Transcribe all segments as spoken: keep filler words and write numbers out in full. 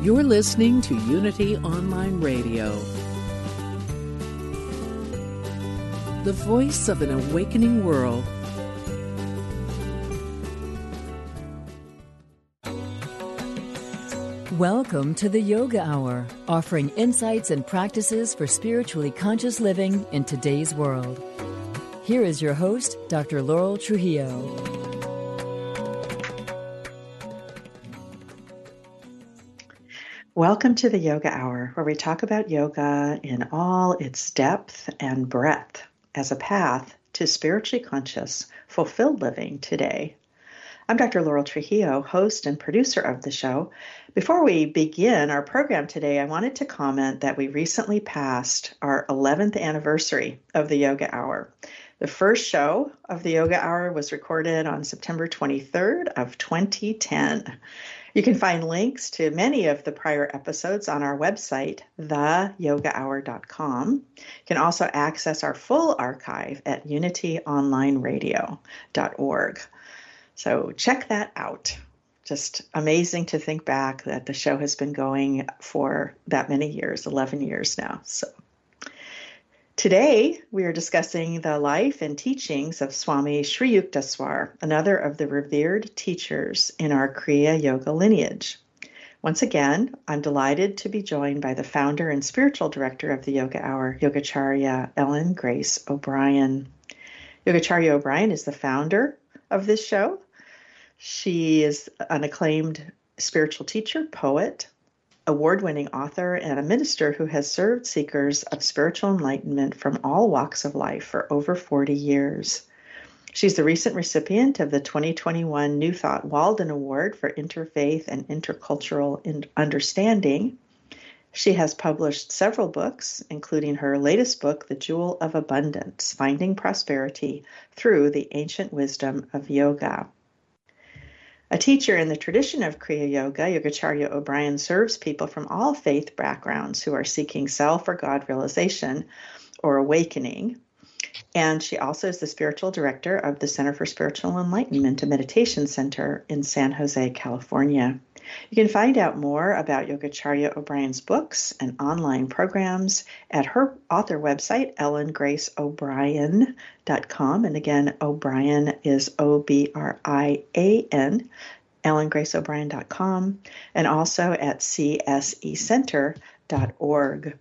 You're listening to Unity Online Radio, the voice of an awakening world. Welcome to the Yoga Hour, offering insights and practices for spiritually conscious living in today's world. Here is your host, Doctor Laurel Trujillo. Welcome to the Yoga Hour, where we talk about yoga in all its depth and breadth as a path to spiritually conscious, fulfilled living today. I'm Doctor Laurel Trujillo, host and producer of the show. Before we begin our program today, I wanted to comment that we recently passed our eleventh anniversary of the Yoga Hour. The first show of the Yoga Hour was recorded on September twenty-third of twenty ten. You can find links to many of the prior episodes on our website, the yoga hour dot com. You can also access our full archive at unity online radio dot org. So check that out. Just amazing to think back that the show has been going for that many years, eleven years now. So today we are discussing the life and teachings of Swami Sri Yukteswar, another of the revered teachers in our Kriya Yoga lineage. Once again, I'm delighted to be joined by the founder and spiritual director of the Yoga Hour, Yogacharya Ellen Grace O'Brien. Yogacharya O'Brien is the founder of this show. She is an acclaimed spiritual teacher, poet, award-winning author, and a minister who has served seekers of spiritual enlightenment from all walks of life for over forty years. She's the recent recipient of the twenty twenty-one New Thought Walden Award for Interfaith and Intercultural Understanding. She has published several books, including her latest book, The Jewel of Abundance, Finding Prosperity Through the Ancient Wisdom of Yoga. A teacher in the tradition of Kriya Yoga, Yogacharya O'Brien serves people from all faith backgrounds who are seeking self or God realization or awakening. And she also is the spiritual director of the Center for Spiritual Enlightenment, a meditation center in San Jose, California. You can find out more about Yogacharya O'Brien's books and online programs at her author website, Ellen Grace O'Brien dot com. And again, O'Brien is O B R I A N, Ellen Grace O'Brien dot com, and also at C S E Center dot org.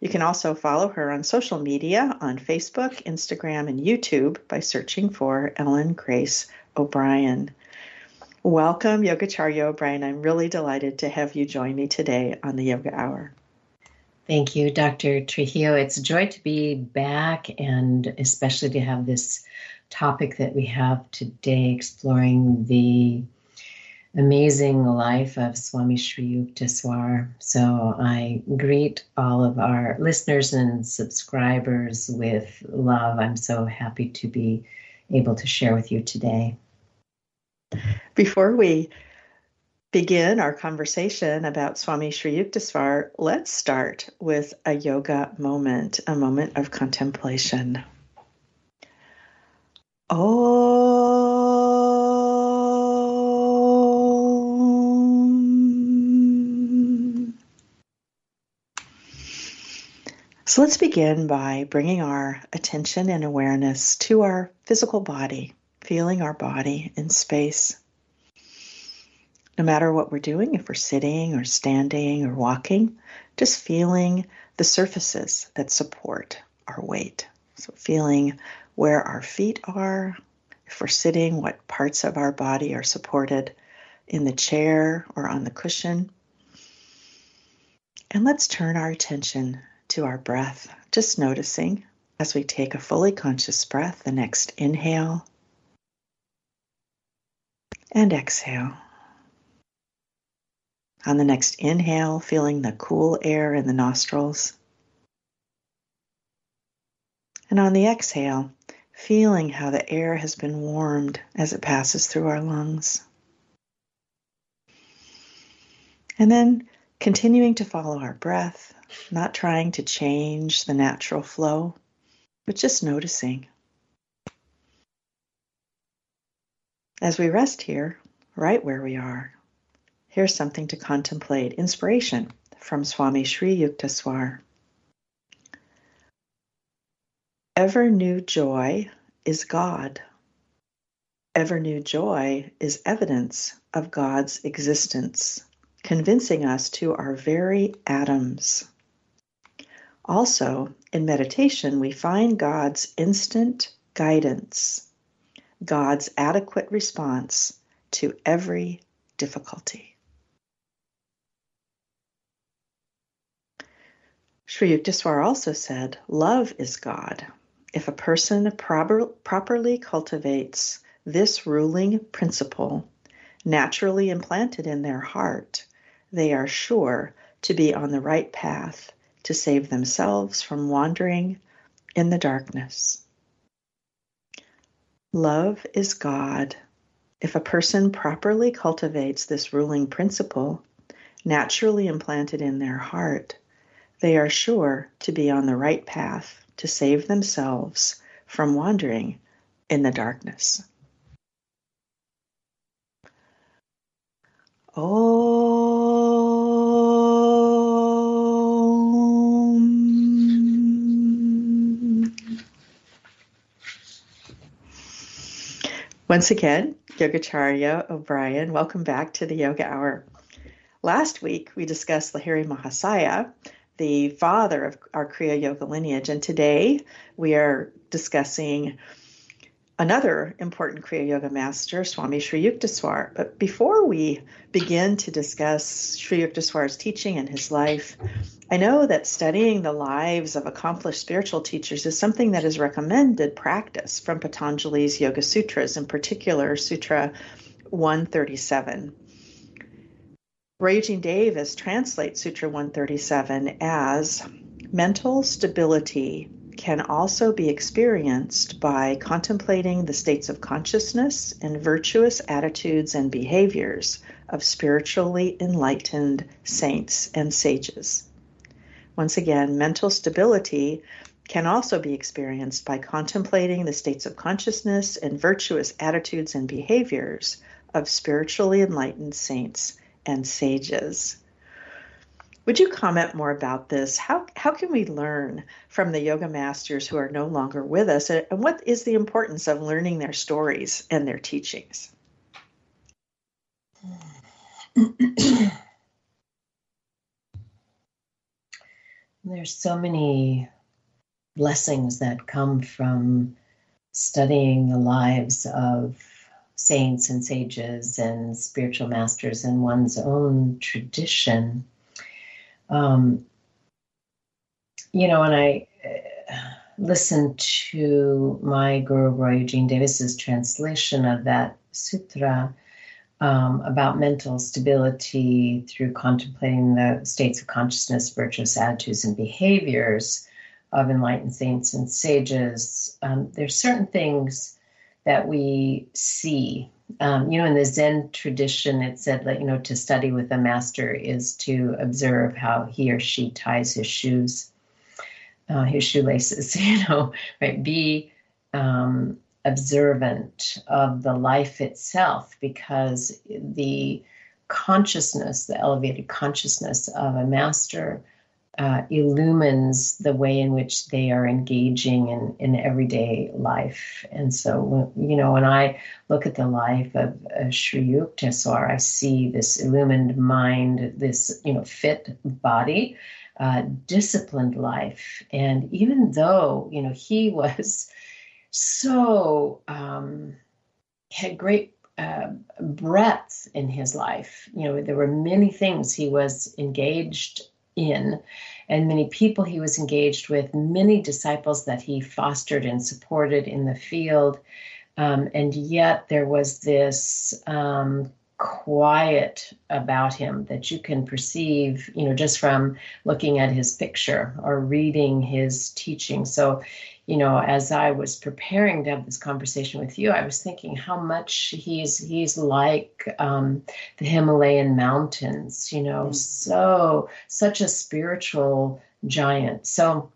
You can also follow her on social media on Facebook, Instagram, and YouTube by searching for Ellen Grace O'Brien. Welcome, Yogacharya O'Brien. I'm really delighted to have you join me today on the Yoga Hour. Thank you, Doctor Trujillo. It's a joy to be back, and especially to have this topic that we have today, exploring the amazing life of Swami Sri Yukteswar. So I greet all of our listeners and subscribers with love. I'm so happy to be able to share with you today. Before we begin our conversation about Swami Sri Yukteswar, let's start with a yoga moment, a moment of contemplation. Om. So let's begin by bringing our attention and awareness to our physical body. Feeling our body in space. No matter what we're doing, if we're sitting or standing or walking, just feeling the surfaces that support our weight. So feeling where our feet are, if we're sitting, what parts of our body are supported in the chair or on the cushion. And let's turn our attention to our breath, just noticing as we take a fully conscious breath, the next inhale, and exhale. On the next inhale, feeling the cool air in the nostrils. And on the exhale, feeling how the air has been warmed as it passes through our lungs. And then continuing to follow our breath, not trying to change the natural flow, but just noticing. As we rest here, right where we are, here's something to contemplate. Inspiration from Swami Sri Yukteswar. Ever new joy is God. Ever new joy is evidence of God's existence, convincing us to our very atoms. Also, in meditation, we find God's instant guidance, God's adequate response to every difficulty. Sri Yukteswar also said, love is God. If a person proper, properly cultivates this ruling principle, naturally implanted in their heart, they are sure to be on the right path to save themselves from wandering in the darkness. Love is God. If a person properly cultivates this ruling principle, naturally implanted in their heart, they are sure to be on the right path to save themselves from wandering in the darkness. Om. Once again, Yogacharya O'Brien, welcome back to the Yoga Hour. Last week, we discussed Lahiri Mahasaya, the father of our Kriya Yoga lineage. And today we are discussing another important Kriya Yoga master, Swami Sri Yukteswar. But before we begin to discuss Sri Yukteswar's teaching and his life, I know that studying the lives of accomplished spiritual teachers is something that is recommended practice from Patanjali's Yoga Sutras, in particular Sutra one thirty-seven. Rajin Davis translates Sutra one thirty-seven as, mental stability can also be experienced by contemplating the states of consciousness and virtuous attitudes and behaviors of spiritually enlightened saints and sages. Once again, mental stability can also be experienced by contemplating the states of consciousness and virtuous attitudes and behaviors of spiritually enlightened saints and sages. Would you comment more about this? How how can we learn from the yoga masters who are no longer with us? And what is the importance of learning their stories and their teachings? There's so many blessings that come from studying the lives of saints and sages and spiritual masters in one's own tradition. Um, you know, and I uh, listened to my guru, Roy Eugene Davis's translation of that sutra um, about mental stability through contemplating the states of consciousness, virtuous attitudes, and behaviors of enlightened saints and sages. Um, there's certain things that we see, um, you know, in the Zen tradition, it said that, you know, to study with a master is to observe how he or she ties his shoes, uh, his shoelaces, you know, right? Be um, observant of the life itself, because the consciousness, the elevated consciousness of a master uh, illumines the way in which they are engaging in, in everyday life. And so, you know, when I look at the life of uh, Sri Yukteswar, I see this illumined mind, this, you know, fit body, uh, disciplined life. And even though, you know, he was so, um, had great Uh, breadth in his life, you know, there were many things he was engaged in, and many people he was engaged with, many disciples that he fostered and supported in the field. Um, and yet there was this um, quiet about him that you can perceive, you know, just from looking at his picture or reading his teaching. So, you know, as I was preparing to have this conversation with you, I was thinking how much he's he's like um, the Himalayan mountains, you know, mm-hmm. so such a spiritual giant. So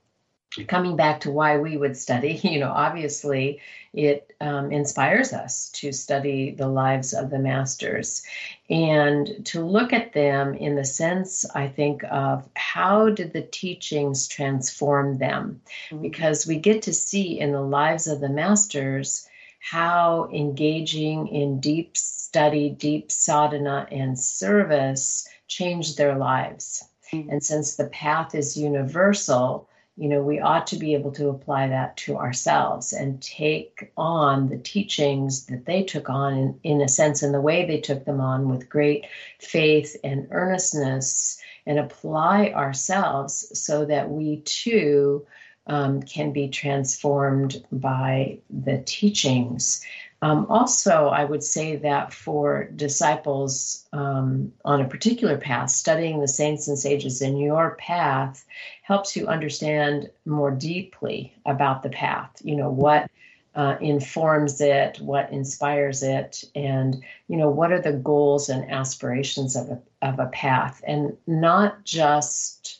coming back to why we would study, you know, obviously it um, inspires us to study the lives of the masters and to look at them in the sense, I think, of how did the teachings transform them? Because we get to see in the lives of the masters how engaging in deep study, deep sadhana and service changed their lives. Mm-hmm. And since the path is universal, you know, we ought to be able to apply that to ourselves and take on the teachings that they took on in, in a sense, in the way they took them on with great faith and earnestness, and apply ourselves so that we too um, can be transformed by the teachings. Um, also, I would say that for disciples um, on a particular path, studying the saints and sages in your path helps you understand more deeply about the path, you know, what uh, informs it, what inspires it, and, you know, what are the goals and aspirations of a, of a path, and not just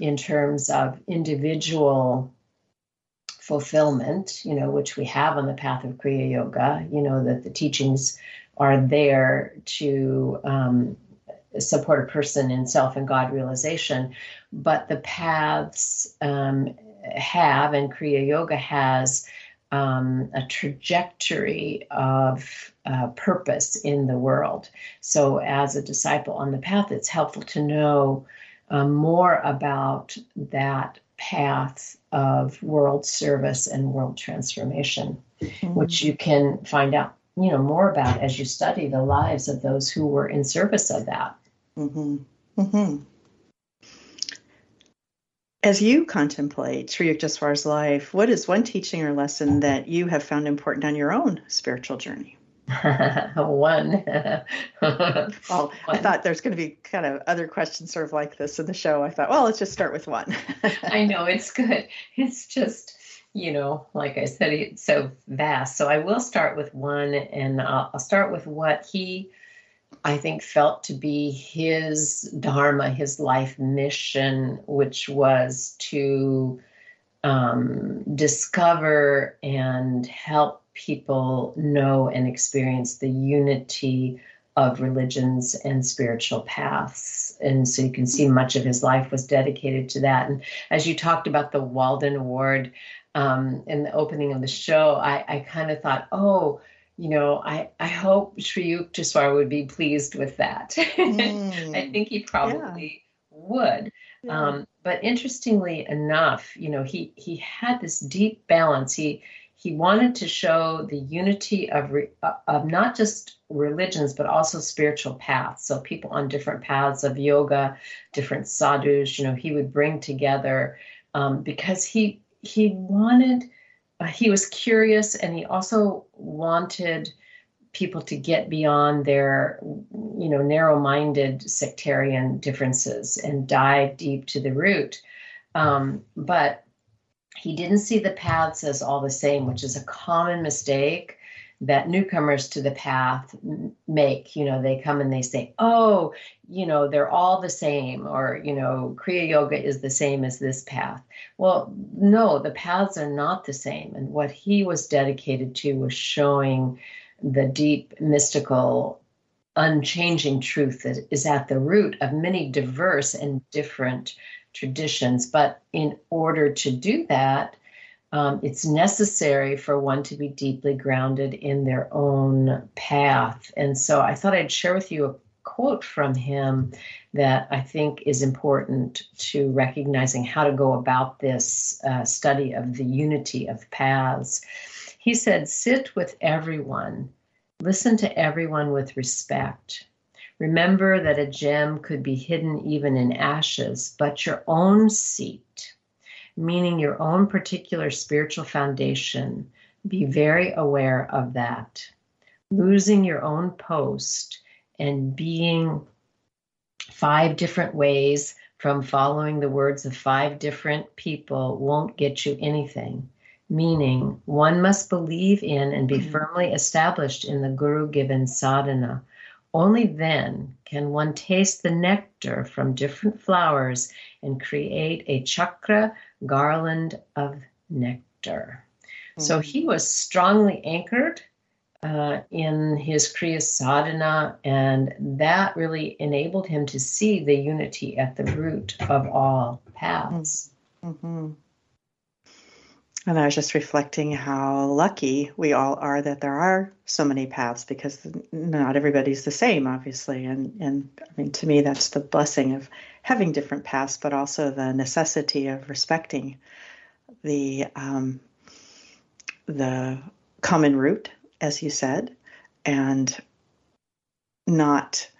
in terms of individual fulfillment, you know, which we have on the path of Kriya Yoga, you know, that the teachings are there to um, support a person in self and God realization. But the paths um, have, and Kriya Yoga has, um, a trajectory of uh, purpose in the world. So as a disciple on the path, it's helpful to know uh, more about that path of world service and world transformation, mm-hmm. which you can find out, you know, more about as you study the lives of those who were in service of that. Mm-hmm. Mm-hmm. As you contemplate Sri Yukteswar's life, what is one teaching or lesson that you have found important on your own spiritual journey? One. Well, I thought there's going to be kind of other questions sort of like this in the show. I thought, well, let's just start with one. I know, it's good. It's just, you know, like I said, it's so vast. So I will start with one, and I'll, I'll start with what he, I think, felt to be his dharma, his life mission, which was to um, discover and help people know and experience the unity of religions and spiritual paths. And so you can see much of his life was dedicated to that. And as you talked about the Walden Award um, in the opening of the show, I, I kind of thought, oh, you know, I, I hope Sri Yukteswar would be pleased with that. Mm. I think he probably yeah. would. Yeah. Um, but interestingly enough, you know, he, he had this deep balance. He He wanted to show the unity of re, of not just religions, but also spiritual paths. So people on different paths of yoga, different sadhus, you know, he would bring together um, because he he wanted, uh, he was curious, and he also wanted people to get beyond their, you know, narrow-minded sectarian differences and dive deep to the root. Um, but he didn't see the paths as all the same, which is a common mistake that newcomers to the path make. You know, they come and they say, oh, you know, they're all the same, or, you know, Kriya Yoga is the same as this path. Well, no, the paths are not the same. And what he was dedicated to was showing the deep, mystical, unchanging truth that is at the root of many diverse and different traditions. But in order to do that, um, it's necessary for one to be deeply grounded in their own path. And so I thought I'd share with you a quote from him that I think is important to recognizing how to go about this uh, study of the unity of paths. He said, "Sit with everyone, listen to everyone with respect. Remember that a gem could be hidden even in ashes, but your own seat, meaning your own particular spiritual foundation, be very aware of that. Losing your own post and being five different ways from following the words of five different people won't get you anything. Meaning, one must believe in and be mm-hmm. firmly established in the guru-given sadhana. Only then can one taste the nectar from different flowers and create a chakra garland of nectar. Mm-hmm. So he was strongly anchored uh, in his Kriya sadhana, and that really enabled him to see the unity at the root of all paths. Mm-hmm. And I was just reflecting how lucky we all are that there are so many paths, because not everybody's the same, obviously. And, and I mean, to me, that's the blessing of having different paths, but also the necessity of respecting the um, the common root, as you said, and not,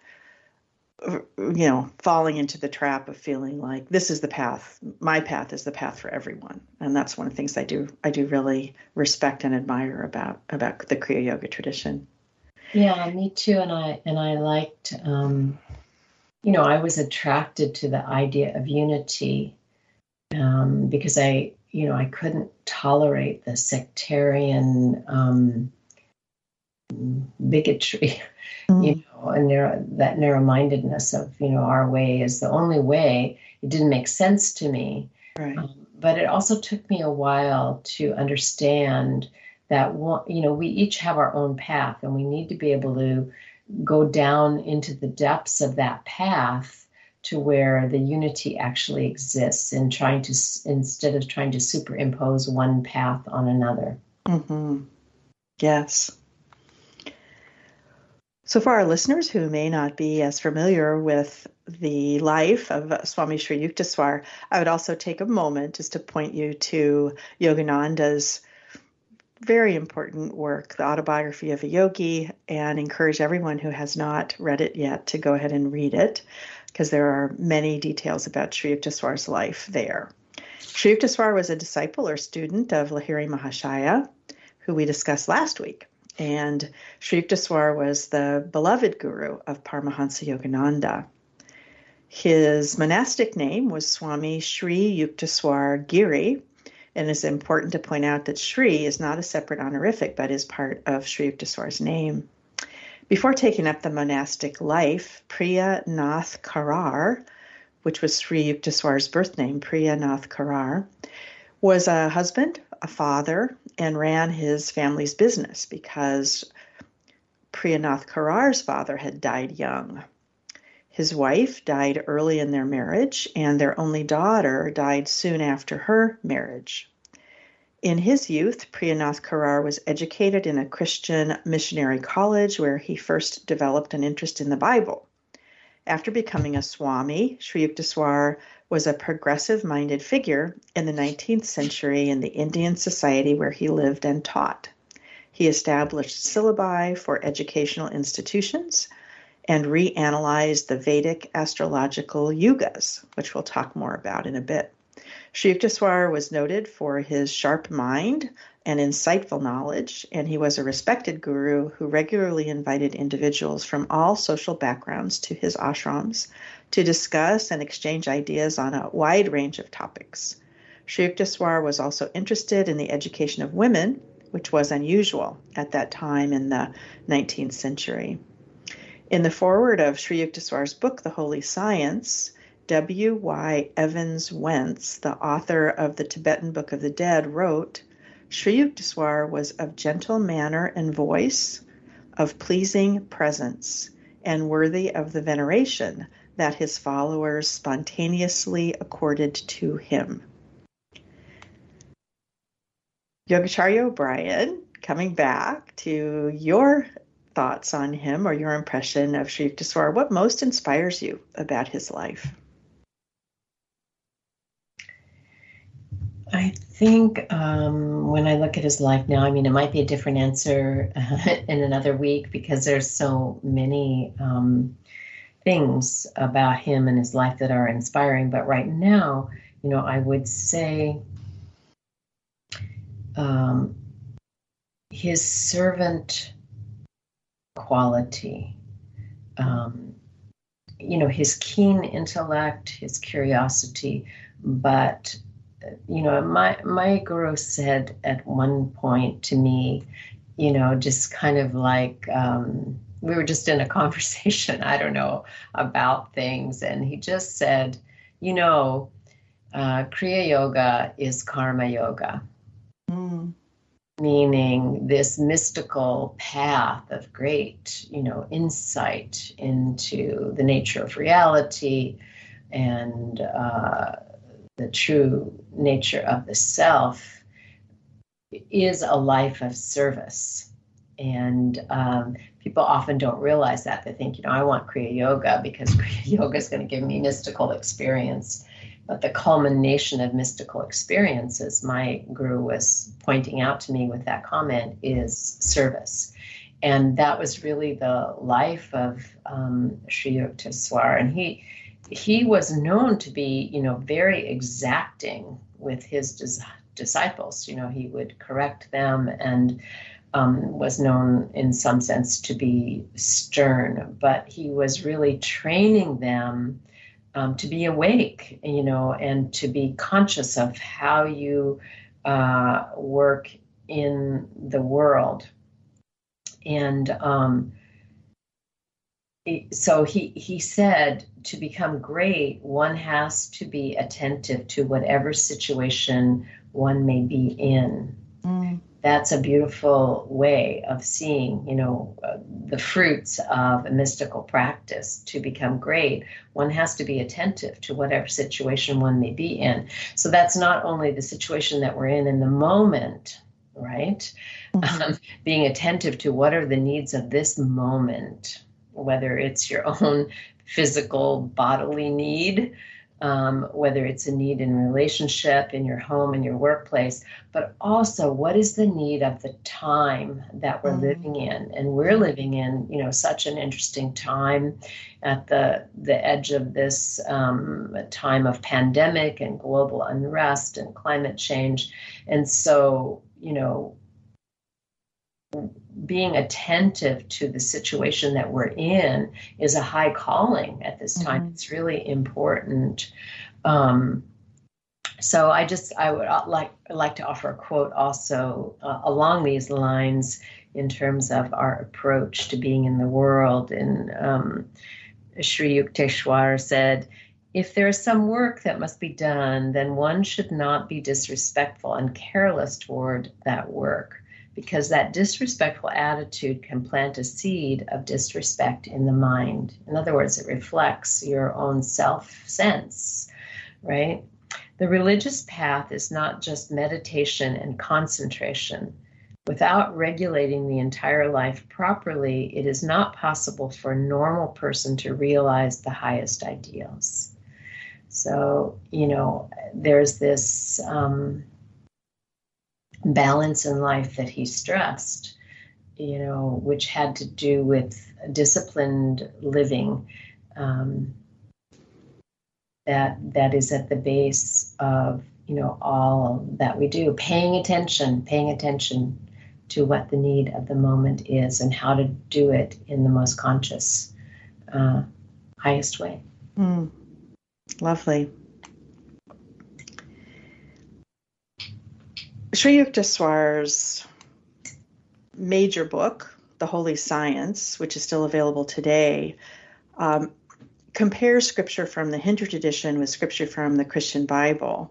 you know, falling into the trap of feeling like this is the path, my path is the path for everyone. And that's one of the things I do, I do really respect and admire about, about the Kriya Yoga tradition. Yeah, me too. And I, and I liked, um, you know, I was attracted to the idea of unity um, because I, you know, I couldn't tolerate the sectarian um, bigotry, mm-hmm. you know, and narrow, that narrow-mindedness of, you know, our way is the only way. It didn't make sense to me. Right. Um, but it also took me a while to understand that, one, you know, we each have our own path, and we need to be able to go down into the depths of that path to where the unity actually exists, in trying to, instead of trying to superimpose one path on another. Mm-hmm. Yes. So for our listeners who may not be as familiar with the life of Swami Sri Yukteswar, I would also take a moment just to point you to Yogananda's very important work, The Autobiography of a Yogi, and encourage everyone who has not read it yet to go ahead and read it, because there are many details about Sri Yukteswar's life there. Sri Yukteswar was a disciple or student of Lahiri Mahasaya, who we discussed last week. And Sri Yukteswar was the beloved guru of Paramahansa Yogananda. His monastic name was Swami Sri Yukteswar Giri, and it's important to point out that Sri is not a separate honorific, but is part of Sri Yukteswar's name. Before taking up the monastic life, Priya Nath Karar, which was Sri Yukteswar's birth name, Priya Nath Karar, was a husband, a father, and ran his family's business, because Priya Nath Karar's father had died young. His wife died early in their marriage, and their only daughter died soon after her marriage. In his youth, Priya Nath Karar was educated in a Christian missionary college, where he first developed an interest in the Bible. After becoming a Swami, Sri Yukteswar was a progressive-minded figure in the nineteenth century in the Indian society where he lived and taught. He established syllabi for educational institutions and reanalyzed the Vedic astrological yugas, which we'll talk more about in a bit. Sri Yukteswar was noted for his sharp mind and insightful knowledge, and he was a respected guru who regularly invited individuals from all social backgrounds to his ashrams to discuss and exchange ideas on a wide range of topics. Sri Yukteswar was also interested in the education of women, which was unusual at that time in the nineteenth century. In the foreword of Sri Yukteswar's book, The Holy Science, W Y Evans-Wentz, the author of the Tibetan Book of the Dead, wrote, Sri Yukteswar was of gentle manner and voice, of pleasing presence, and worthy of the veneration that his followers spontaneously accorded to him. Yogacharya O'Brien, coming back to your thoughts on him or your impression of Sri Yukteswar, what most inspires you about his life? I think um, when I look at his life now, I mean, it might be a different answer uh, in another week, because there's so many um, things about him and his life that are inspiring. But right now, you know, I would say um, his servant quality, um, you know, his keen intellect, his curiosity. But, you know, my, my guru said at one point to me, you know, just kind of like, um, we were just in a conversation, I don't know, about things. And he just said, you know, uh, Kriya Yoga is karma yoga. Mm. Meaning this mystical path of great, you know, insight into the nature of reality and uh, the true nature of the self is a life of service. And um, people often don't realize that. They think, you know, I want Kriya Yoga because Kriya Yoga is going to give me mystical experience. But the culmination of mystical experiences, my guru was pointing out to me with that comment, is service. And that was really the life of um, Sri Yukteswar. And he he was known to be, you know, very exacting with his dis- disciples. You know, he would correct them and um, was known in some sense to be stern. But he was really training them Um, to be awake, you know, and to be conscious of how you uh, work in the world. And um, so he, he said, to become great, one has to be attentive to whatever situation one may be in. Mm. That's a beautiful way of seeing, you know, uh, the fruits of a mystical practice. To become great, one has to be attentive to whatever situation one may be in. So that's not only the situation that we're in in the moment, right? Mm-hmm. Um, being attentive to what are the needs of this moment, whether it's your own physical bodily need, Um, whether it's a need in relationship, in your home, in your workplace, but also what is the need of the time that we're mm-hmm. living in. And we're living in, you know, such an interesting time at the the edge of this um, time of pandemic and global unrest and climate change. And so, you know, being attentive to the situation that we're in is a high calling at this time. Mm-hmm. It's really important. Um, so I just, I would like, like to offer a quote also uh, along these lines in terms of our approach to being in the world. And um, Sri Yukteswar said, "If there is some work that must be done, then one should not be disrespectful and careless toward that work, because that disrespectful attitude can plant a seed of disrespect in the mind." In other words, it reflects your own self-sense, right? "The religious path is not just meditation and concentration. Without regulating the entire life properly, it is not possible for a normal person to realize the highest ideals." So, you know, there's this Um, balance in life that he stressed, you know, which had to do with disciplined living, um, that that is at the base of, you know, all that we do, paying attention, paying attention to what the need of the moment is and how to do it in the most conscious, uh, highest way. Mm. Lovely. Sri Yukteswar's major book, The Holy Science, which is still available today, um, compares scripture from the Hindu tradition with scripture from the Christian Bible.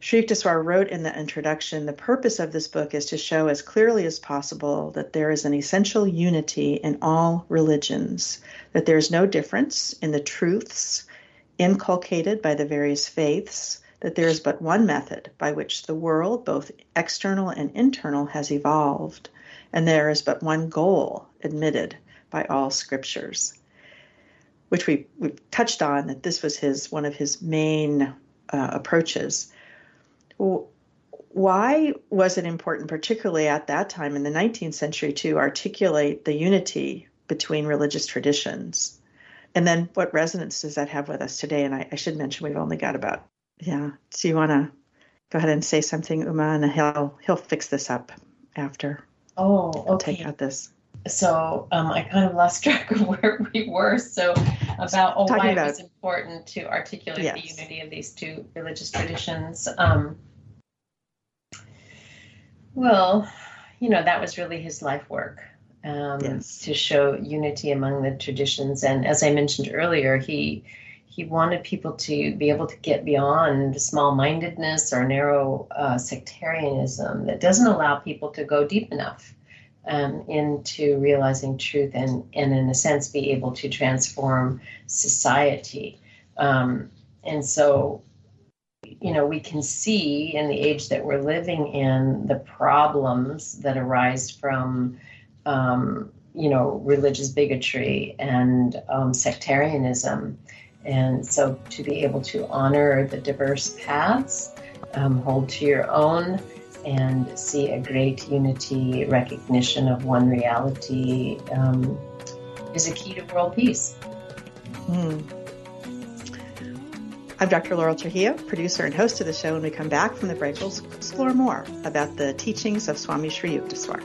Sri Yukteswar wrote in the introduction, "The purpose of this book is to show as clearly as possible that there is an essential unity in all religions, that there is no difference in the truths inculcated by the various faiths, that there is but one method by which the world, both external and internal, has evolved, and there is but one goal admitted by all scriptures," which we we touched on, that this was his one of his main uh, approaches. Why was it important, particularly at that time in the nineteenth century, to articulate the unity between religious traditions? And then what resonance does that have with us today? And I, I should mention we've only got about Yeah. So you want to go ahead and say something, Uma, and he'll he'll fix this up after. Oh, okay. I'll take out this. so um, I kind of lost track of where we were. So about oh, why about, it was important to articulate yes. the unity of these two religious traditions. Um, well, you know, that was really his life work, um, yes. to show unity among the traditions. And as I mentioned earlier, he he wanted people to be able to get beyond small-mindedness or narrow uh, sectarianism that doesn't allow people to go deep enough um, into realizing truth and, and, in a sense, be able to transform society. Um, and so, you know, we can see in the age that we're living in the problems that arise from um, you know, religious bigotry and um, sectarianism. And so to be able to honor the diverse paths, um, hold to your own, and see a great unity, recognition of one reality, um, is a key to world peace. Mm. I'm Doctor Laurel Trujillo, producer and host of the show. When we come back from the break, we'll explore more about the teachings of Swami Sri Yukteswar.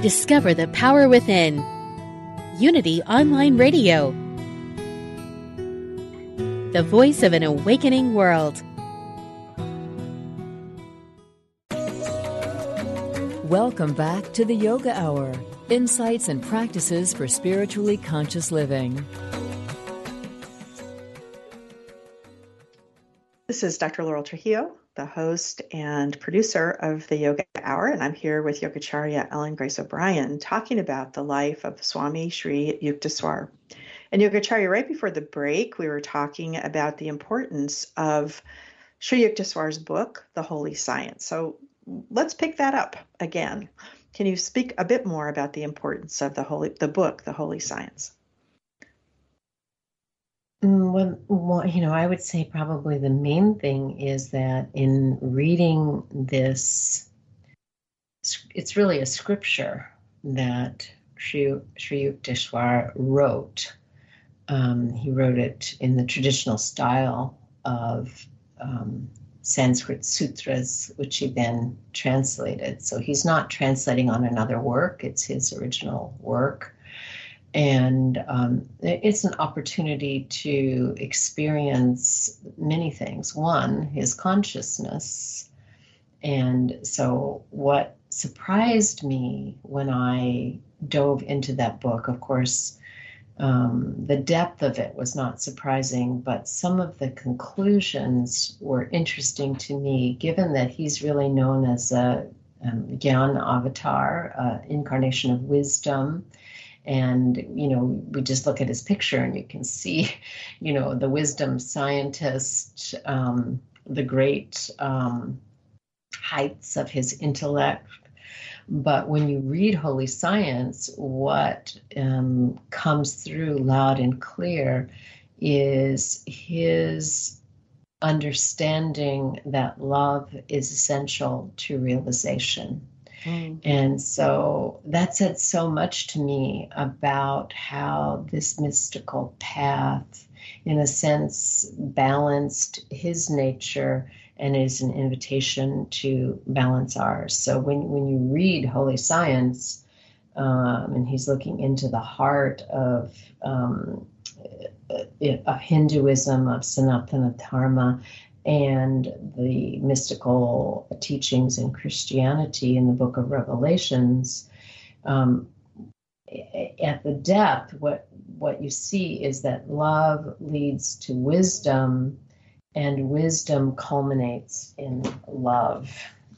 Discover the power within. Unity Online Radio, the voice of an awakening world. Welcome back to the Yoga Hour, insights and practices for spiritually conscious living. This is Doctor Laurel Trujillo, the host and producer of the Yoga Hour, and I'm here with Yogacharya Ellen Grace O'Brien talking about the life of Swami Sri Yukteswar. And Yogacharya, right before the break, we were talking about the importance of Sri Yukteswar's book, The Holy Science. So let's pick that up again. Can you speak a bit more about the importance of the holy, the book, The Holy Science? Well, you know, I would say probably the main thing is that in reading this, it's really a scripture that Sri, Sri Yukteswar wrote. Um, he wrote it in the traditional style of um, Sanskrit sutras, which he then translated. So he's not translating on another work, it's his original work. And um, it's an opportunity to experience many things. One, his consciousness. And so what surprised me when I dove into that book, of course, um, the depth of it was not surprising, but some of the conclusions were interesting to me, given that he's really known as a um, Gyan avatar, uh, incarnation of wisdom. And, you know, we just look at his picture and you can see, you know, the wisdom scientist, um, the great um, heights of his intellect. But when you read Holy Science, what um, comes through loud and clear is his understanding that love is essential to realization. And so that said so much to me about how this mystical path, in a sense, balanced his nature and is an invitation to balance ours. So when, when you read Holy Science, um, and he's looking into the heart of um, of Hinduism, of Sanatana Dharma, and the mystical teachings in Christianity in the Book of Revelations, um, at the depth, what what you see is that love leads to wisdom, and wisdom culminates in love.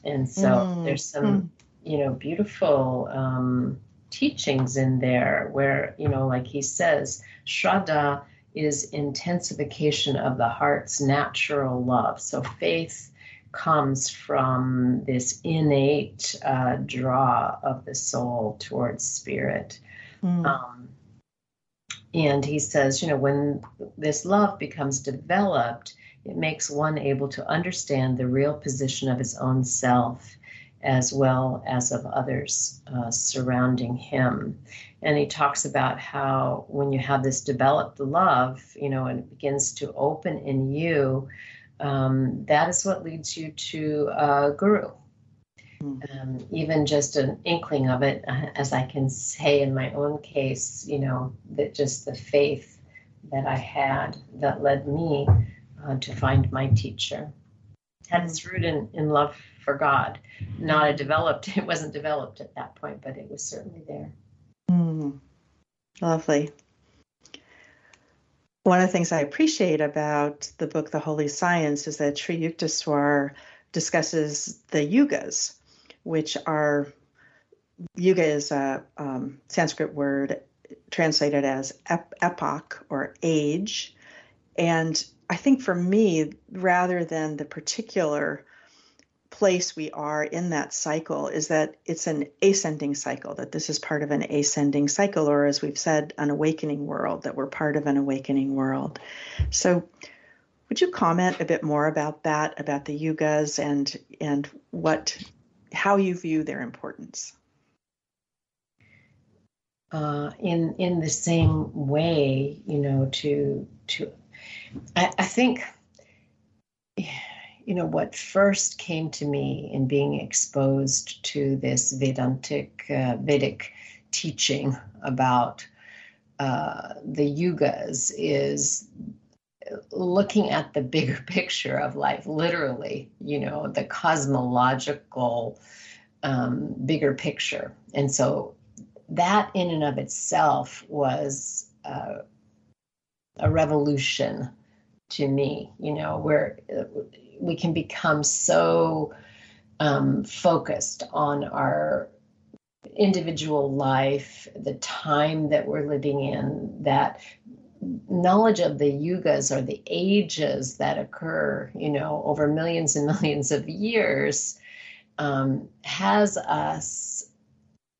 And so mm. there's some, mm. you know, beautiful um, teachings in there where, you know, like he says, Shraddha is intensification of the heart's natural love. So faith comes from this innate uh, draw of the soul towards spirit. Mm. Um, and he says, you know, when this love becomes developed, it makes one able to understand the real position of his own self as well as of others uh, surrounding him. And he talks about how when you have this developed love, you know, and it begins to open in you, um, that is what leads you to a guru. Mm-hmm. Um, even just an inkling of it, as I can say in my own case, you know, that just the faith that I had that led me uh, to find my teacher had its root in, in love for God. Not a developed, it wasn't developed at that point, but it was certainly there. Mm, lovely. One of the things I appreciate about the book, The Holy Science, is that Sri Yukteswar discusses the yugas, which are, yuga is a um, Sanskrit word translated as ep- epoch or age. And I think for me, rather than the particular place we are in that cycle, is that it's an ascending cycle, that this is part of an ascending cycle, or as we've said, an awakening world, that we're part of an awakening world. So would you comment a bit more about that, about the yugas and and what, how you view their importance? Uh, in in the same way, you know, to to I, I think, you know, what first came to me in being exposed to this Vedantic, uh, Vedic teaching about uh, the yugas is looking at the bigger picture of life, literally, you know, the cosmological um, bigger picture. And so that in and of itself was uh, a revolution to me, you know, where we can become so um, focused on our individual life, the time that we're living in, that knowledge of the yugas or the ages that occur, you know, over millions and millions of years, um, has us,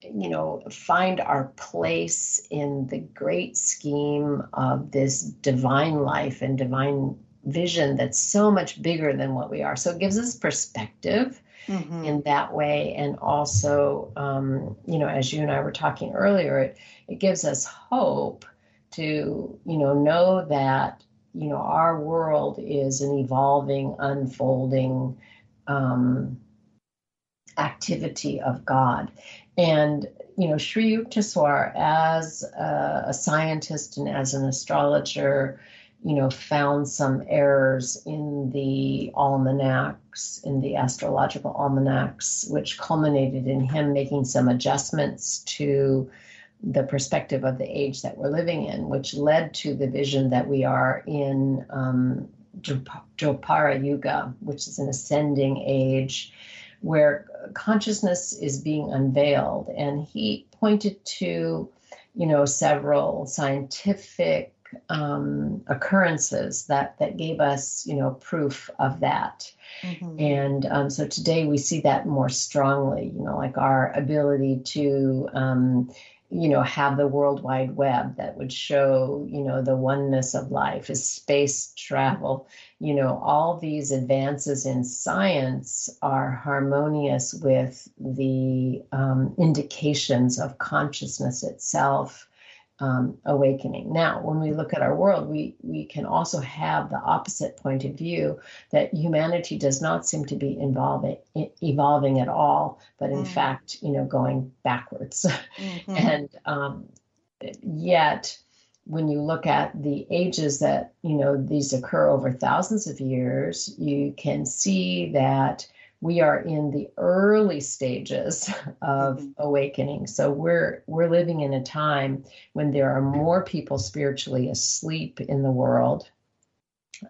you know, find our place in the great scheme of this divine life and divine vision that's so much bigger than what we are. So it gives us perspective mm-hmm. in that way. And also, um, you know, as you and I were talking earlier, it, it gives us hope to, you know, know that, you know, our world is an evolving, unfolding um, activity of God. And, you know, Sri Yukteswar, as a, a scientist and as an astrologer, you know, found some errors in the almanacs, in the astrological almanacs, which culminated in him making some adjustments to the perspective of the age that we're living in, which led to the vision that we are in um, Dwapara Yuga, which is an ascending age, where consciousness is being unveiled. And he pointed to, you know, several scientific um, occurrences that, that gave us, you know, proof of that. Mm-hmm. And um, so today we see that more strongly, you know, like our ability to, um, you know, have the World Wide Web that would show, you know, the oneness of life is space travel. You know, all these advances in science are harmonious with the um, indications of consciousness itself um, awakening. Now, when we look at our world, we, we can also have the opposite point of view, that humanity does not seem to be involving, evolving at all, but in mm-hmm. fact, you know, going backwards. Mm-hmm. And um, yet, when you look at the ages that, you know, these occur over thousands of years, you can see that we are in the early stages of mm-hmm. awakening. So we're we're living in a time when there are more people spiritually asleep in the world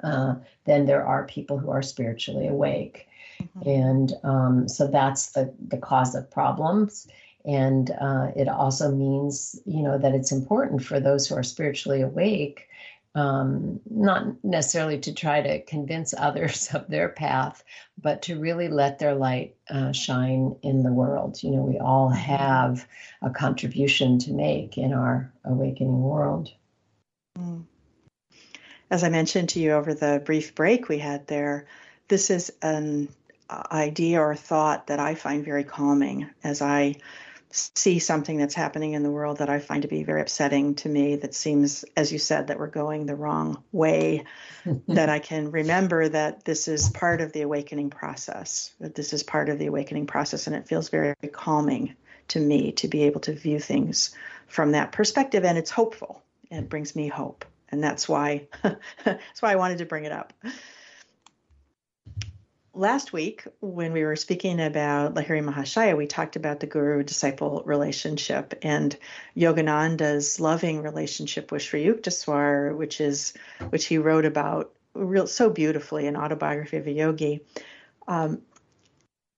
uh, than there are people who are spiritually awake. Mm-hmm. And um, so that's the, the cause of problems. And uh, it also means, you know, that it's important for those who are spiritually awake um, not necessarily to try to convince others of their path, but to really let their light uh, shine in the world. You know, we all have a contribution to make in our awakening world. As I mentioned to you over the brief break we had there, this is an idea or thought that I find very calming as I see something that's happening in the world that I find to be very upsetting to me, that seems, as you said, that we're going the wrong way, that I can remember that this is part of the awakening process, that this is part of the awakening process. And it feels very calming to me to be able to view things from that perspective. And it's hopeful, and it brings me hope. And that's why, that's why I wanted to bring it up. Last week, when we were speaking about Lahiri Mahasaya, we talked about the guru-disciple relationship and Yogananda's loving relationship with Sri Yukteswar, which is which he wrote about real so beautifully in Autobiography of a Yogi. Um,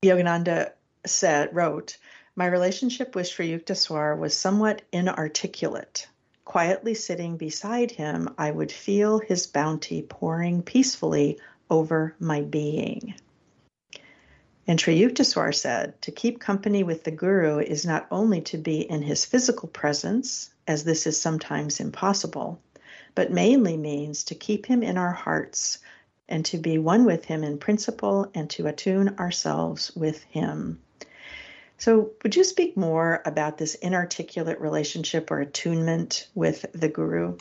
Yogananda said, wrote, "My relationship with Sri Yukteswar was somewhat inarticulate. Quietly sitting beside him, I would feel his bounty pouring peacefully over my being." And Sri Yukteswar said, "To keep company with the Guru is not only to be in his physical presence, as this is sometimes impossible, but mainly means to keep him in our hearts and to be one with him in principle and to attune ourselves with him." So would you speak more about this inarticulate relationship or attunement with the Guru?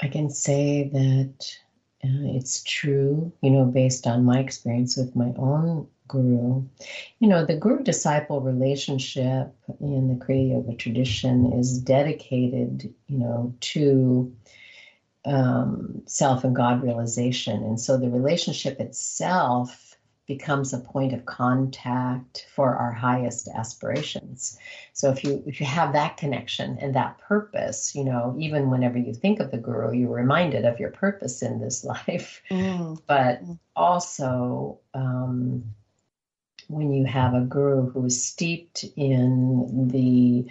I can say that Uh, it's true, you know, based on my experience with my own guru. You know, the guru-disciple relationship in the Kriya Yoga tradition is dedicated, you know, to um, self and God realization. And so the relationship itself becomes a point of contact for our highest aspirations. So if you if you have that connection and that purpose, you know, even whenever you think of the Guru, you're reminded of your purpose in this life. Mm. But also, um, when you have a Guru who is steeped in the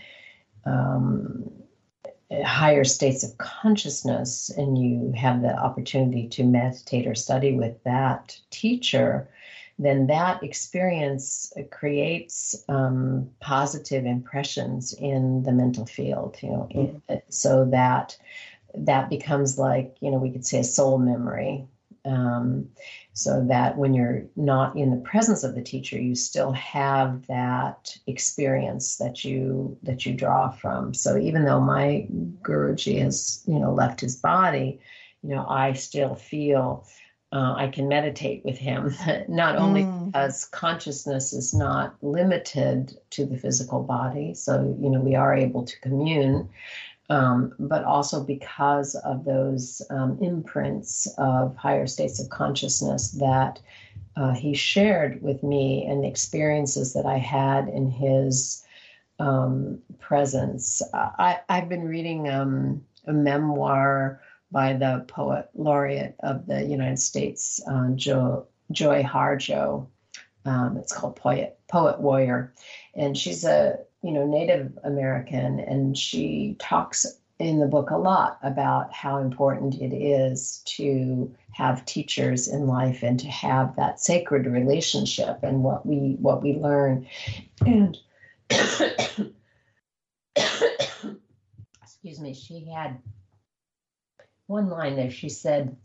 um, higher states of consciousness, and you have the opportunity to meditate or study with that teacher, then that experience creates um, positive impressions in the mental field, you know, mm-hmm. it, so that that becomes like, you know, we could say a soul memory, um, so that when you're not in the presence of the teacher, you still have that experience that you that you draw from. So even though my Guruji has, you know, left his body, you know, I still feel Uh, I can meditate with him, not only mm. because consciousness is not limited to the physical body, so, you know, we are able to commune, um, but also because of those um, imprints of higher states of consciousness that uh, he shared with me and the experiences that I had in his um, presence. I, I've been reading um, a memoir by the Poet Laureate of the United States, uh, jo- Joy Harjo. Um, it's called Poet Poet Warrior. And she's a, you know, Native American, and she talks in the book a lot about how important it is to have teachers in life and to have that sacred relationship and what we what we learn. And excuse me, she had one line there, she said,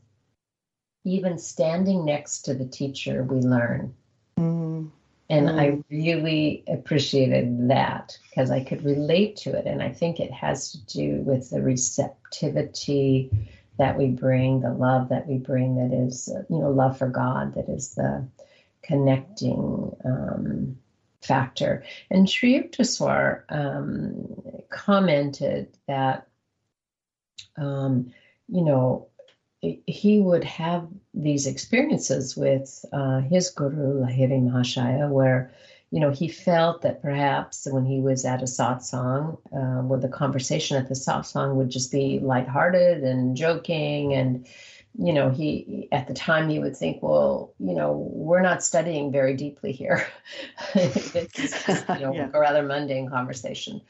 "Even standing next to the teacher, we learn." Mm. And mm. I really appreciated that because I could relate to it. And I think it has to do with the receptivity that we bring, the love that we bring, that is, you know, love for God, that is the connecting um, factor. And Sri Yukteswar um, commented that, um, you know, he would have these experiences with uh, his guru, Lahiri Mahasaya, where, you know, he felt that perhaps when he was at a satsang, uh, where the conversation at the satsang would just be lighthearted and joking. And, you know, he, at the time, he would think, well, you know, we're not studying very deeply here. It's just, you know, yeah. a rather mundane conversation.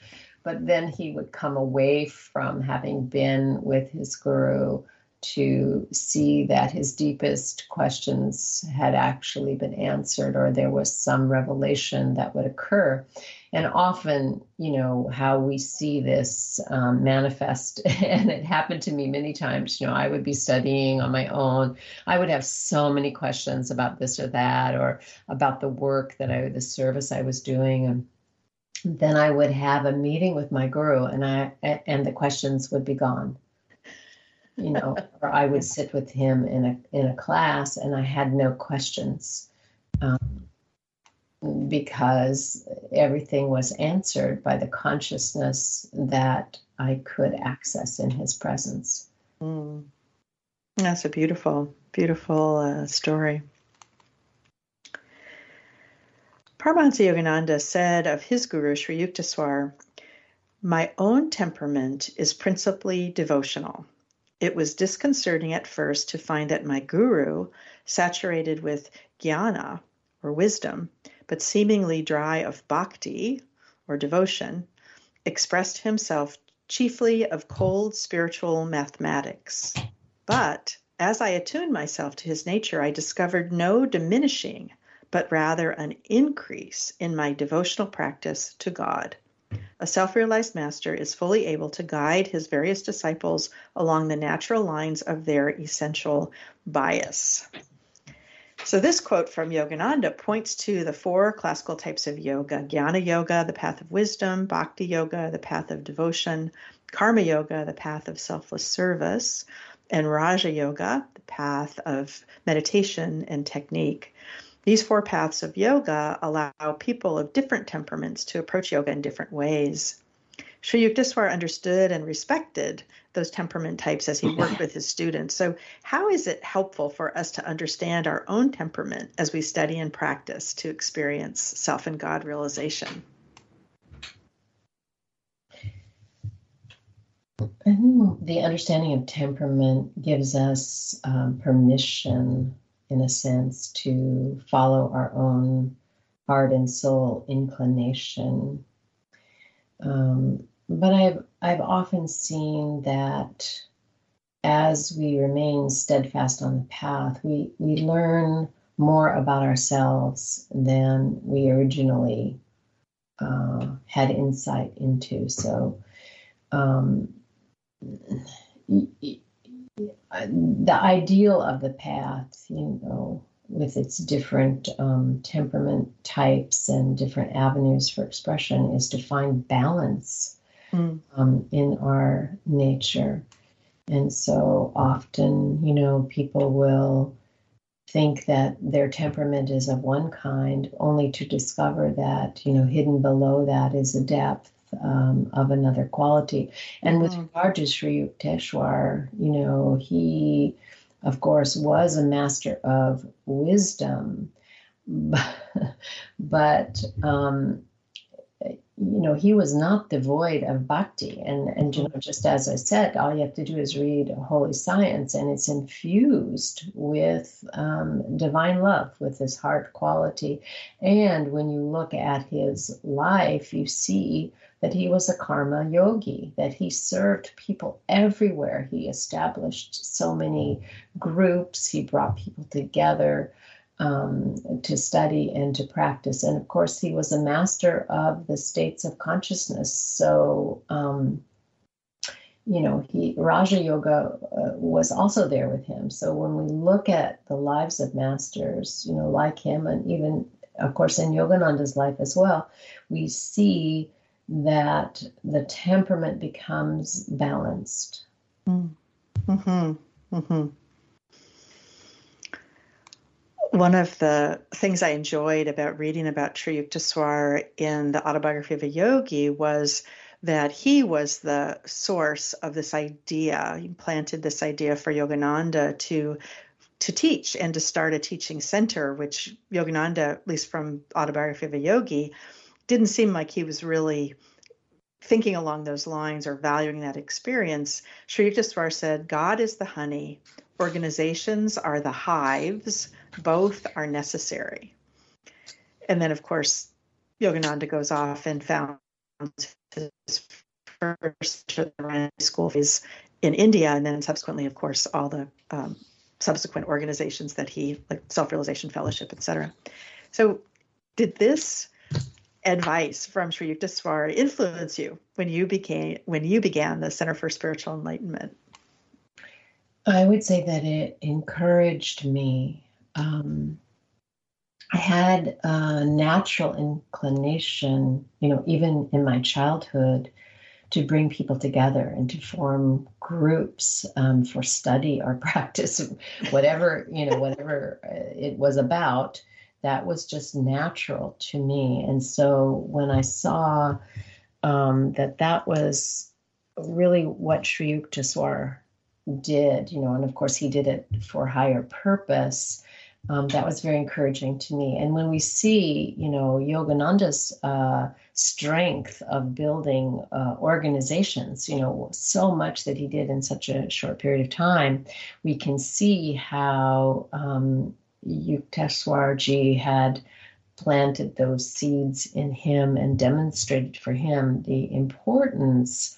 But then he would come away from having been with his guru to see that his deepest questions had actually been answered, or there was some revelation that would occur. And often, you know, how we see this um, manifest, and it happened to me many times, you know, I would be studying on my own. I would have so many questions about this or that, or about the work that I, the service I was doing. And then I would have a meeting with my guru, and I, and the questions would be gone. You know, or I would sit with him in a in a class, and I had no questions um, because everything was answered by the consciousness that I could access in his presence. Mm. That's a beautiful, beautiful uh, story. Paramahansa Yogananda said of his guru, Sri Yukteswar, "My own temperament is principally devotional. It was disconcerting at first to find that my guru, saturated with jnana, or wisdom, but seemingly dry of bhakti, or devotion, expressed himself chiefly of cold spiritual mathematics. But as I attuned myself to his nature, I discovered no diminishing, but rather an increase in my devotional practice to God. A self-realized master is fully able to guide his various disciples along the natural lines of their essential bias." So this quote from Yogananda points to the four classical types of yoga: Jnana Yoga, the path of wisdom; Bhakti Yoga, the path of devotion; Karma Yoga, the path of selfless service; and Raja Yoga, the path of meditation and technique. These four paths of yoga allow people of different temperaments to approach yoga in different ways. Sri Yukteswar understood and respected those temperament types as he worked with his students. So how is it helpful for us to understand our own temperament as we study and practice to experience self and God realization? I think the understanding of temperament gives us um, permission, in a sense, to follow our own heart and soul inclination. Um, but I've I've often seen that as we remain steadfast on the path, we, we learn more about ourselves than we originally uh, had insight into. So um, y- the ideal of the path, you know, with its different um, temperament types and different avenues for expression, is to find balance mm. um, in our nature. And so often, you know, people will think that their temperament is of one kind, only to discover that, you know, hidden below that is a depth Um, of another quality. And with mm. regard to Sri Yukteswar, you know, he, of course, was a master of wisdom, but, but um, you know, he was not devoid of bhakti. And, and, you know, just as I said, all you have to do is read Holy Science, and it's infused with um, divine love, with this heart quality. And when you look at his life, you see that he was a karma yogi, that he served people everywhere. He established so many groups. He brought people together um, to study and to practice. And of course, he was a master of the states of consciousness. So, um, you know, he Raja Yoga uh, was also there with him. So when we look at the lives of masters, you know, like him, and even, of course, in Yogananda's life as well, we see that the temperament becomes balanced. Mm. Mm-hmm. Mm-hmm. One of the things I enjoyed about reading about Sri Yukteswar in the Autobiography of a Yogi was that he was the source of this idea. He planted this idea for Yogananda to to teach and to start a teaching center, which Yogananda, at least from Autobiography of a Yogi, didn't seem like he was really thinking along those lines or valuing that experience. Sri Yukteswar said, "God is the honey, organizations are the hives, both are necessary." And then, of course, Yogananda goes off and found his first to the school phase in India, and then subsequently, of course, all the um, subsequent organizations that he, like Self-Realization Fellowship, et cetera. So did this advice from Sri Yukteswar influence you when you became when you began the Center for Spiritual Enlightenment? I would say that it encouraged me. Um, I had a natural inclination, you know, even in my childhood, to bring people together and to form groups um, for study or practice, whatever, you know, whatever it was about. That was just natural to me. And so when I saw um, that that was really what Sri Yukteswar did, you know, and of course he did it for higher purpose, um, that was very encouraging to me. And when we see, you know, Yogananda's uh, strength of building uh, organizations, you know, so much that he did in such a short period of time, we can see how um, Yukteswarji had planted those seeds in him and demonstrated for him the importance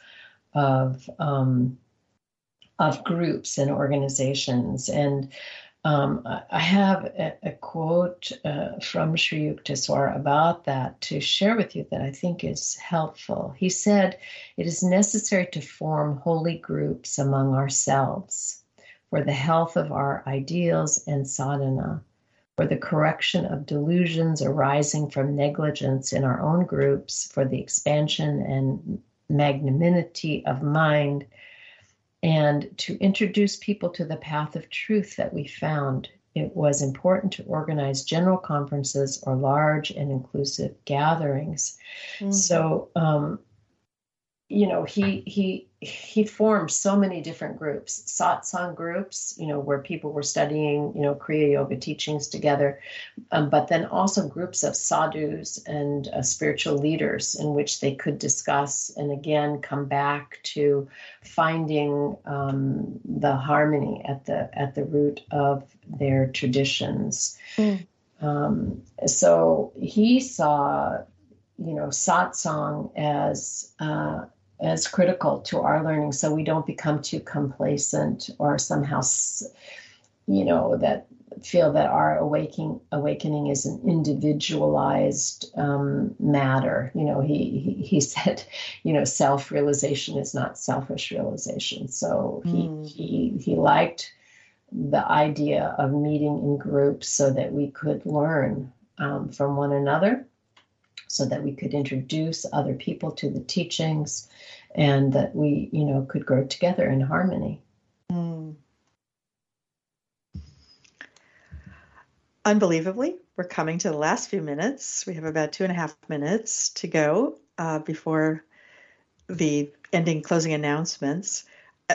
of um, of groups and organizations. And um, I have a, a quote uh, from Sri Yukteswar about that to share with you that I think is helpful. He said, "It is necessary to form holy groups among ourselves, for the health of our ideals and sadhana, for the correction of delusions arising from negligence in our own groups, for the expansion and magnanimity of mind, and to introduce people to the path of truth that we found. It was important to organize general conferences or large and inclusive gatherings." Mm-hmm. So, um, you know, he he he formed so many different groups, satsang groups, you know, where people were studying, you know, Kriya Yoga teachings together, um, but then also groups of sadhus and uh, spiritual leaders in which they could discuss and again come back to finding um, the harmony at the at the root of their traditions. Mm. Um, so he saw, you know, satsang as uh, as critical to our learning, so we don't become too complacent or somehow, you know, that feel that our awakening awakening is an individualized um, matter. You know, he, he he said, you know, self-realization is not selfish realization. So mm. he, he he liked the idea of meeting in groups so that we could learn um, from one another, so that we could introduce other people to the teachings, and that we, you know, could grow together in harmony. Mm. Unbelievably, we're coming to the last few minutes. We have about two and a half minutes to go uh, before the ending closing announcements.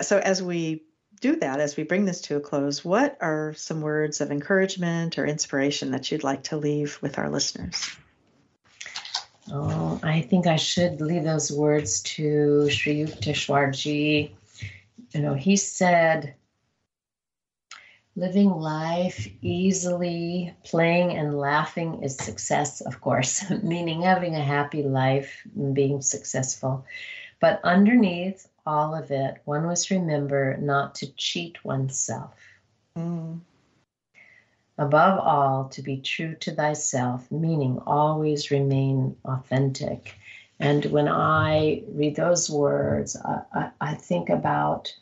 So as we do that, as we bring this to a close, what are some words of encouragement or inspiration that you'd like to leave with our listeners? Oh, I think I should leave those words to Sri Yukteswarji. You know, he said, "Living life easily, playing and laughing is success, of course," meaning having a happy life and being successful. "But underneath all of it, one must remember not to cheat oneself. Mm. Above all, to be true to thyself," meaning always remain authentic. And when I read those words, I, I, I think about,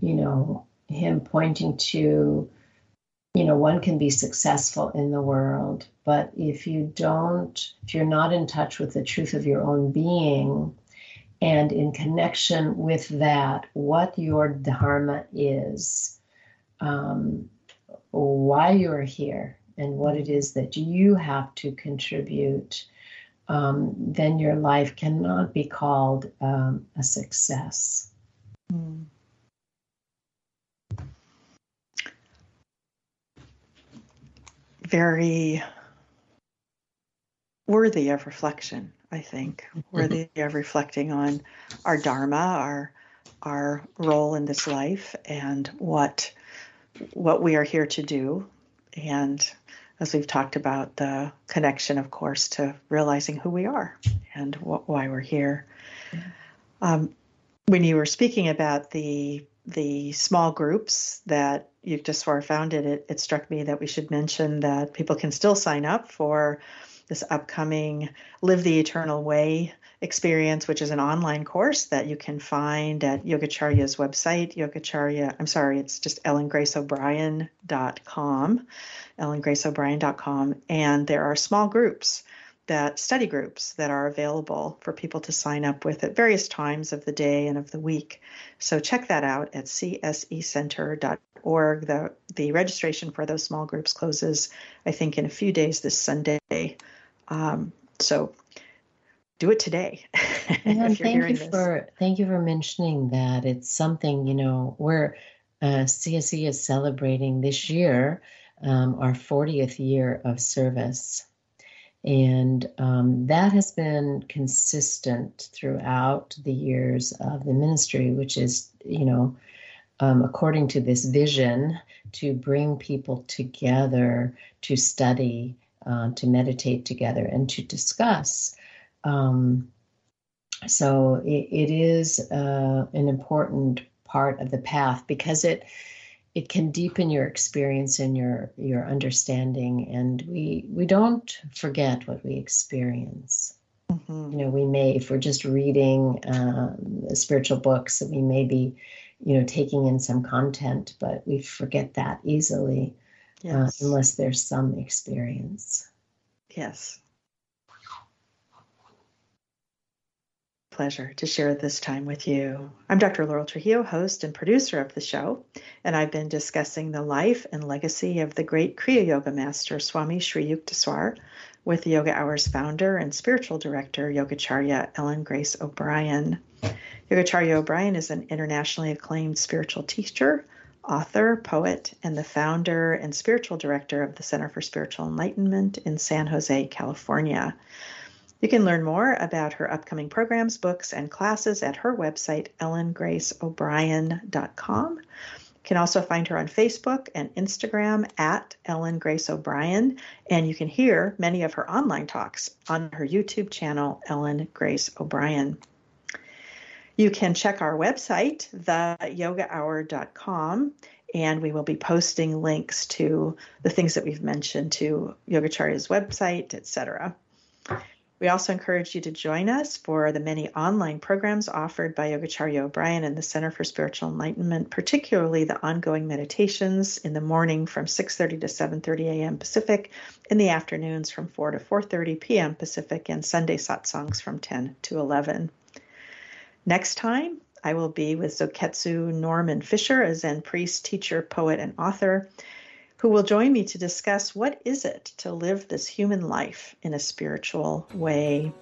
you know, him pointing to, you know, one can be successful in the world, but if you don't, if you're not in touch with the truth of your own being, and in connection with that, what your dharma is, um, why you're here and what it is that you have to contribute, um, then your life cannot be called um, a success. Mm. Very worthy of reflection, I think. Worthy of reflecting on our dharma, our our role in this life, and what what we are here to do. And as we've talked about, the connection, of course, to realizing who we are and what, why we're here. Um, when you were speaking about the the small groups that Yukteswar founded, it, it struck me that we should mention that people can still sign up for this upcoming Live the Eternal Way experience, which is an online course that you can find at Yogacharya's website, Yogacharya, I'm sorry, it's just Ellen Grace O'Brien dot com, Ellen Grace O'Brien dot com, and there are small groups, that study groups that are available for people to sign up with at various times of the day and of the week. So check that out at C S E Center dot org. The, the registration for those small groups closes, I think, in a few days this Sunday. Um, so do it today. Yeah, if you're hearing this. For, thank you for mentioning that. It's something, you know, we're, uh, C S E is celebrating this year, um, our fortieth year of service. And um, that has been consistent throughout the years of the ministry, which is, you know, um, according to this vision, to bring people together to study, uh, to meditate together, and to discuss. Um, so it, it is uh, an important part of the path because it It can deepen your experience and your, your understanding, and we we don't forget what we experience. Mm-hmm. You know, we may, if we're just reading um, spiritual books, we may be, you know, taking in some content, but we forget that easily. Yes. Uh, unless there's some experience. Yes. Pleasure to share this time with you. I'm Doctor Laurel Trujillo, host and producer of the show, and I've been discussing the life and legacy of the great Kriya Yoga master Swami Sri Yukteswar with the Yoga Hour's founder and spiritual director, Yogacharya Ellen Grace O'Brien. Yogacharya O'Brien is an internationally acclaimed spiritual teacher, author, poet, and the founder and spiritual director of the Center for Spiritual Enlightenment in San Jose, California. You can learn more about her upcoming programs, books, and classes at her website, Ellen Grace O'Brien dot com. You can also find her on Facebook and Instagram at Ellen Grace O'Brien, and you can hear many of her online talks on her YouTube channel, Ellen Grace O'Brien. You can check our website, the yoga hour dot com, and we will be posting links to the things that we've mentioned, to Yogacharya's website, et cetera. We also encourage you to join us for the many online programs offered by Yogacharya O'Brien and the Center for Spiritual Enlightenment, particularly the ongoing meditations in the morning from six thirty to seven thirty a.m. Pacific, in the afternoons from four to four thirty p.m. Pacific, and Sunday satsangs from ten to eleven. Next time, I will be with Zoketsu Norman Fisher, a Zen priest, teacher, poet, and author, who will join me to discuss what is it to live this human life in a spiritual way.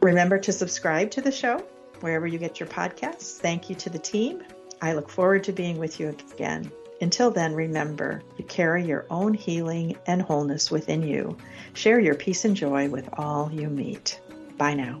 Remember to subscribe to the show wherever you get your podcasts. Thank you to the team. I look forward to being with you again. Until then, remember, you carry your own healing and wholeness within you. Share your peace and joy with all you meet. Bye now.